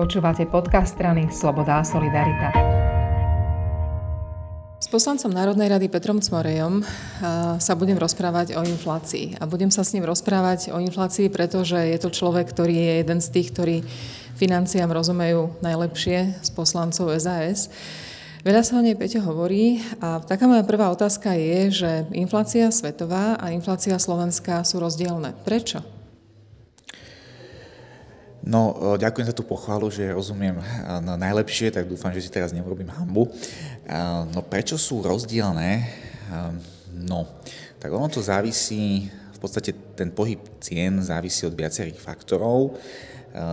Počúvate podcast strany Sloboda a Solidarita. S poslancom Národnej rady Petrom Cmorejom sa budem rozprávať o inflácii. A budem sa s ním rozprávať o inflácii, pretože je to človek, ktorý je jeden z tých, ktorí financiám rozumejú najlepšie z poslancov SAS. Veľa sa o nej, Peťo, hovorí a taká moja prvá otázka je, že inflácia svetová a inflácia slovenská sú rozdielne. Prečo? No, ďakujem za tú pochvalu, že rozumiem najlepšie, tak dúfam, že si teraz neurobím hanbu. No, prečo sú rozdielne? No, tak ono to závisí, v podstate ten pohyb cien závisí od viacerých faktorov.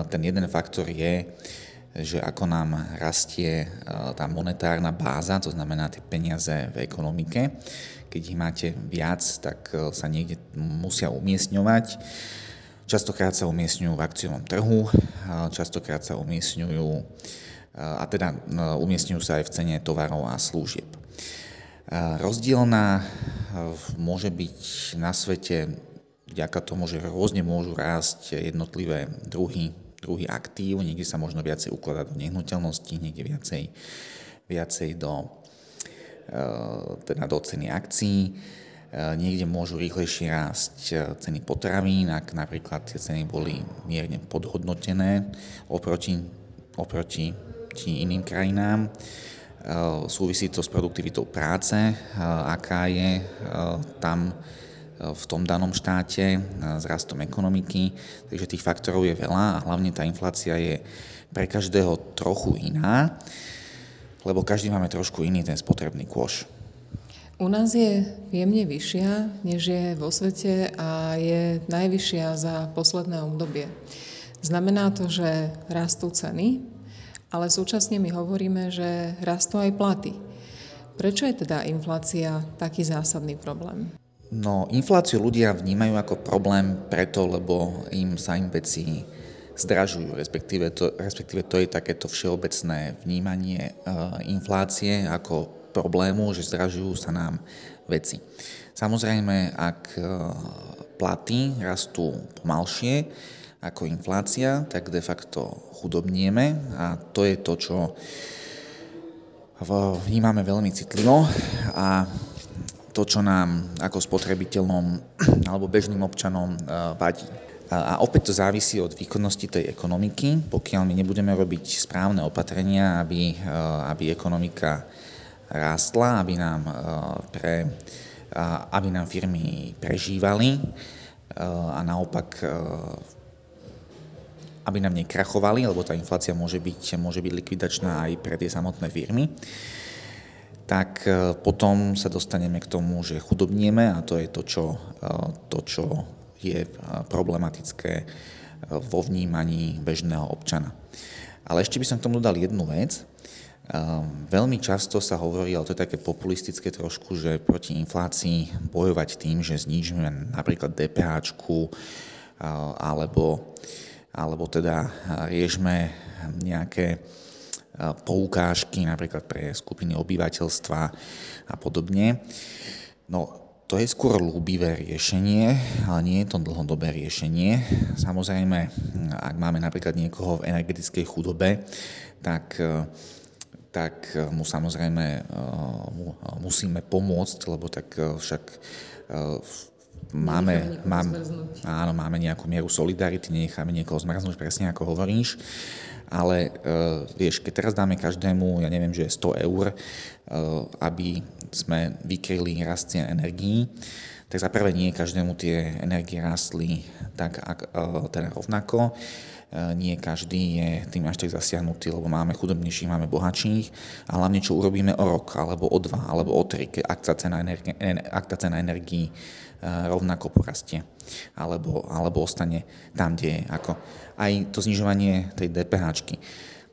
Ten jeden faktor je, že ako nám rastie tá monetárna báza, to znamená tie peniaze v ekonomike. Keď ich máte viac, tak sa niekde musia umiestňovať. Častokrát sa umiestňujú v akciovom trhu, častokrát sa umiestňujú, a teda umiestňujú sa aj v cene tovarov a služieb. Rozdielna môže byť na svete vďaka tomu, že rôzne môžu rásť jednotlivé druhy aktív, niekde sa možno viacej ukladá do nehnuteľnosti, niekde viacej teda do ceny akcií, niekde môžu rýchlejšie rásť ceny potravín, ak napríklad tie ceny boli mierne podhodnotené oproti iným krajinám. Súvisí to s produktivitou práce, aká je tam v tom danom štáte, s rastom ekonomiky, takže tých faktorov je veľa a hlavne tá inflácia je pre každého trochu iná, lebo každý máme trošku iný ten spotrebný kôš. U nás je jemne vyššia, než je vo svete a je najvyššia za posledné obdobie. Znamená to, že rastú ceny, ale súčasne my hovoríme, že rastú aj platy. Prečo je teda inflácia taký zásadný problém? No, infláciu ľudia vnímajú ako problém preto, lebo sa im veci zdražujú, respektíve to je takéto všeobecné vnímanie inflácie ako problému, že zdražujú sa nám veci. Samozrejme, ak platy rastú pomalšie ako inflácia, tak de facto chudobnieme a to je to, čo vnímame veľmi citlivo a to, čo nám ako spotrebiteľom alebo bežným občanom vadí. A opäť to závisí od výkonnosti tej ekonomiky. Pokiaľ my nebudeme robiť správne opatrenia, aby ekonomika rástla, aby nám firmy prežívali a naopak aby nám nekrachovali, lebo tá inflácia môže byť likvidačná aj pre tie samotné firmy, tak potom sa dostaneme k tomu, že chudobnieme a to je to, čo je problematické vo vnímaní bežného občana. Ale ešte by som k tomu dodal jednu vec. Veľmi často sa hovorí, ale to je také populistické trošku, že proti inflácii bojovať tým, že znížime napríklad DPH-čku alebo teda riešme nejaké poukážky napríklad pre skupiny obyvateľstva a podobne. No, to je skôr ľúbivé riešenie, ale nie je to dlhodobé riešenie. Samozrejme, ak máme napríklad niekoho v energetickej chudobe, tak mu samozrejme musíme pomôcť, lebo tak však máme nejakú mieru solidarity, necháme niekoho zmrznúť, presne ako hovoríš. Ale vieš, keď teraz dáme každému, ja neviem, že 100 eur, aby sme vykryli rast cien energií, tak za prvé nie každému tie energie rastli tak teda rovnako. Nie každý je tým až tak zasiahnutý, lebo máme chudobnejších, máme bohatších a hlavne čo urobíme o rok, alebo o dva, alebo o tri, ak tá cena energií rovnako porastie alebo ostane tam, kde je. Ako aj to znižovanie tej DPH-čky.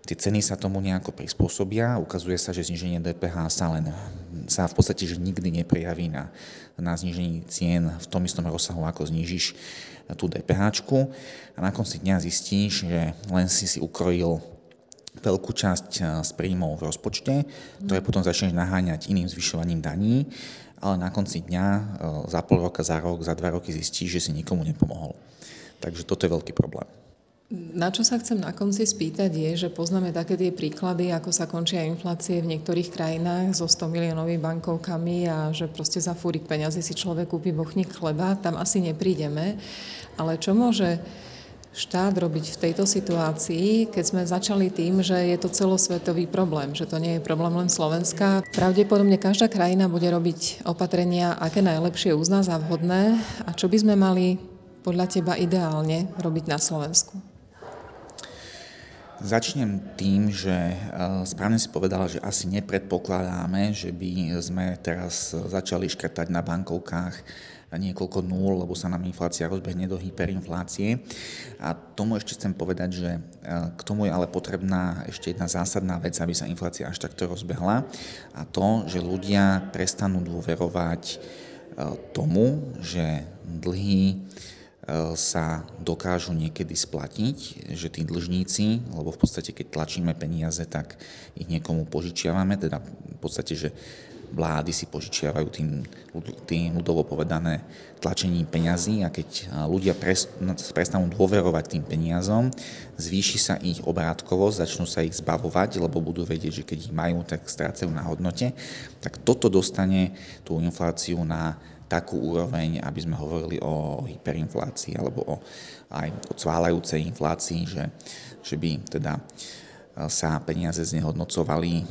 Tie ceny sa tomu nejako prispôsobia, ukazuje sa, že zníženie DPH sa v podstate že nikdy neprejaví na znížení cien v tom istom rozsahu, ako znížiš tú DPH-čku a na konci dňa zistíš, že len si ukrojil veľkú časť z príjmov v rozpočte, ktoré potom začneš naháňať iným zvyšovaním daní, ale na konci dňa za pol roka, za rok, za 2 roky zistíš, že si nikomu nepomohol. Takže toto je veľký problém. Na čo sa chcem na konci spýtať je, že poznáme také tie príklady, ako sa končia inflácie v niektorých krajinách so 100 miliónovými bankovkami a že proste za fúrik peňazí si človek kúpi bochník chleba, tam asi neprídeme. Ale čo môže štát robiť v tejto situácii, keď sme začali tým, že je to celosvetový problém, že to nie je problém len Slovenska. Pravdepodobne každá krajina bude robiť opatrenia, aké najlepšie uzná za vhodné a čo by sme mali podľa teba ideálne robiť na Slovensku? Začnem tým, že správne si povedala, že asi nepredpokladáme, že by sme teraz začali škrtať na bankovkách niekoľko nul, lebo sa nám inflácia rozbehne do hyperinflácie. A tomu ešte chcem povedať, že k tomu je ale potrebná ešte jedna zásadná vec, aby sa inflácia až takto rozbehla, a to, že ľudia prestanú dôverovať tomu, že dlhy sa dokážu niekedy splatiť, že tí dlžníci, lebo v podstate keď tlačíme peniaze, tak ich niekomu požičiavame, teda v podstate, že vlády si požičiavajú tým ľudovo povedané tlačením peňazí, a keď ľudia prestanú dôverovať tým peniazom, zvýši sa ich obrátkovosť, začnú sa ich zbavovať, lebo budú vedieť, že keď ich majú, tak strácajú na hodnote, tak toto dostane tú infláciu na takú úroveň, aby sme hovorili o hyperinflácii alebo aj o cválajúcej inflácii, že by teda sa peniaze znehodnocovali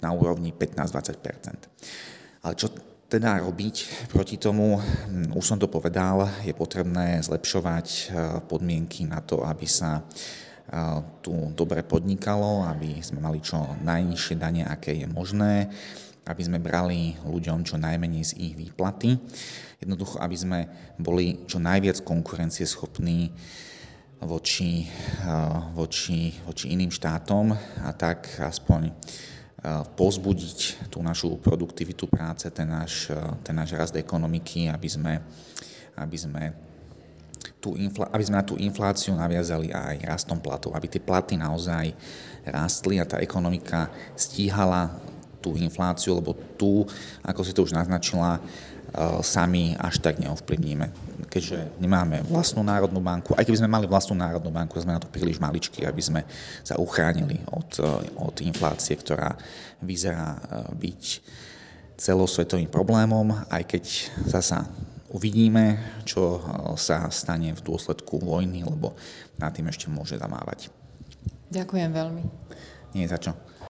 na úrovni 15-20%. Ale čo teda robiť proti tomu? Už som to povedal, je potrebné zlepšovať podmienky na to, aby sa tu dobre podnikalo, aby sme mali čo najnižšie dane, aké je možné, aby sme brali ľuďom čo najmenej z ich výplaty. Jednoducho, aby sme boli čo najviac konkurencieschopní voči iným štátom, a tak aspoň povzbudiť tú našu produktivitu práce, ten náš rast ekonomiky, aby sme na tú infláciu naviazali aj rastom platov, aby tie platy naozaj rástli a tá ekonomika stíhala tú infláciu, lebo tu, ako si to už naznačila, sami až tak neovplyvníme. Keďže nemáme vlastnú národnú banku, aj keby sme mali vlastnú národnú banku, sme na to príliš maličky, aby sme sa uchránili od inflácie, ktorá vyzerá byť celosvetovým problémom, aj keď zasa uvidíme, čo sa stane v dôsledku vojny, lebo nad tým ešte môže zamávať. Ďakujem veľmi. Nie je za čo.